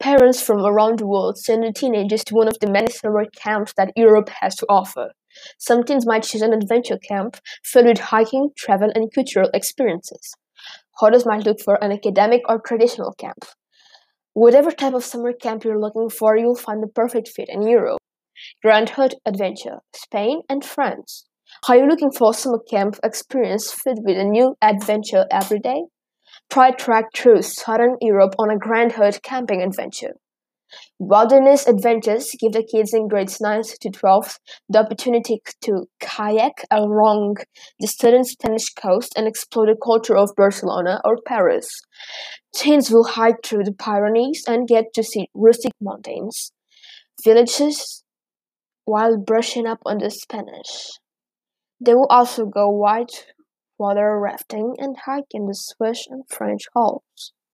Parents from around the world send their teenagers to one of the many summer camps that Europe has to offer. Some teens might choose an adventure camp filled with hiking, travel, and cultural experiences. Others might look for an academic or traditional camp. Whatever type of summer camp you're looking for, you'll find the perfect fit in Europe. Grand Hut Adventure, Spain and France. Are you looking for a summer camp experience filled with a new adventure every day? Try trek through southern Europe on a Grand Hut camping adventure. Wilderness adventures give the kids in grades 9 to 12 the opportunity to kayak along the southern Spanish coast and explore the culture of Barcelona or Paris. Teens will hike through the Pyrenees and get to see rustic mountains, villages, while brushing up on the Spanish. They will also go whitewater rafting and hike in the Swiss and French Alps.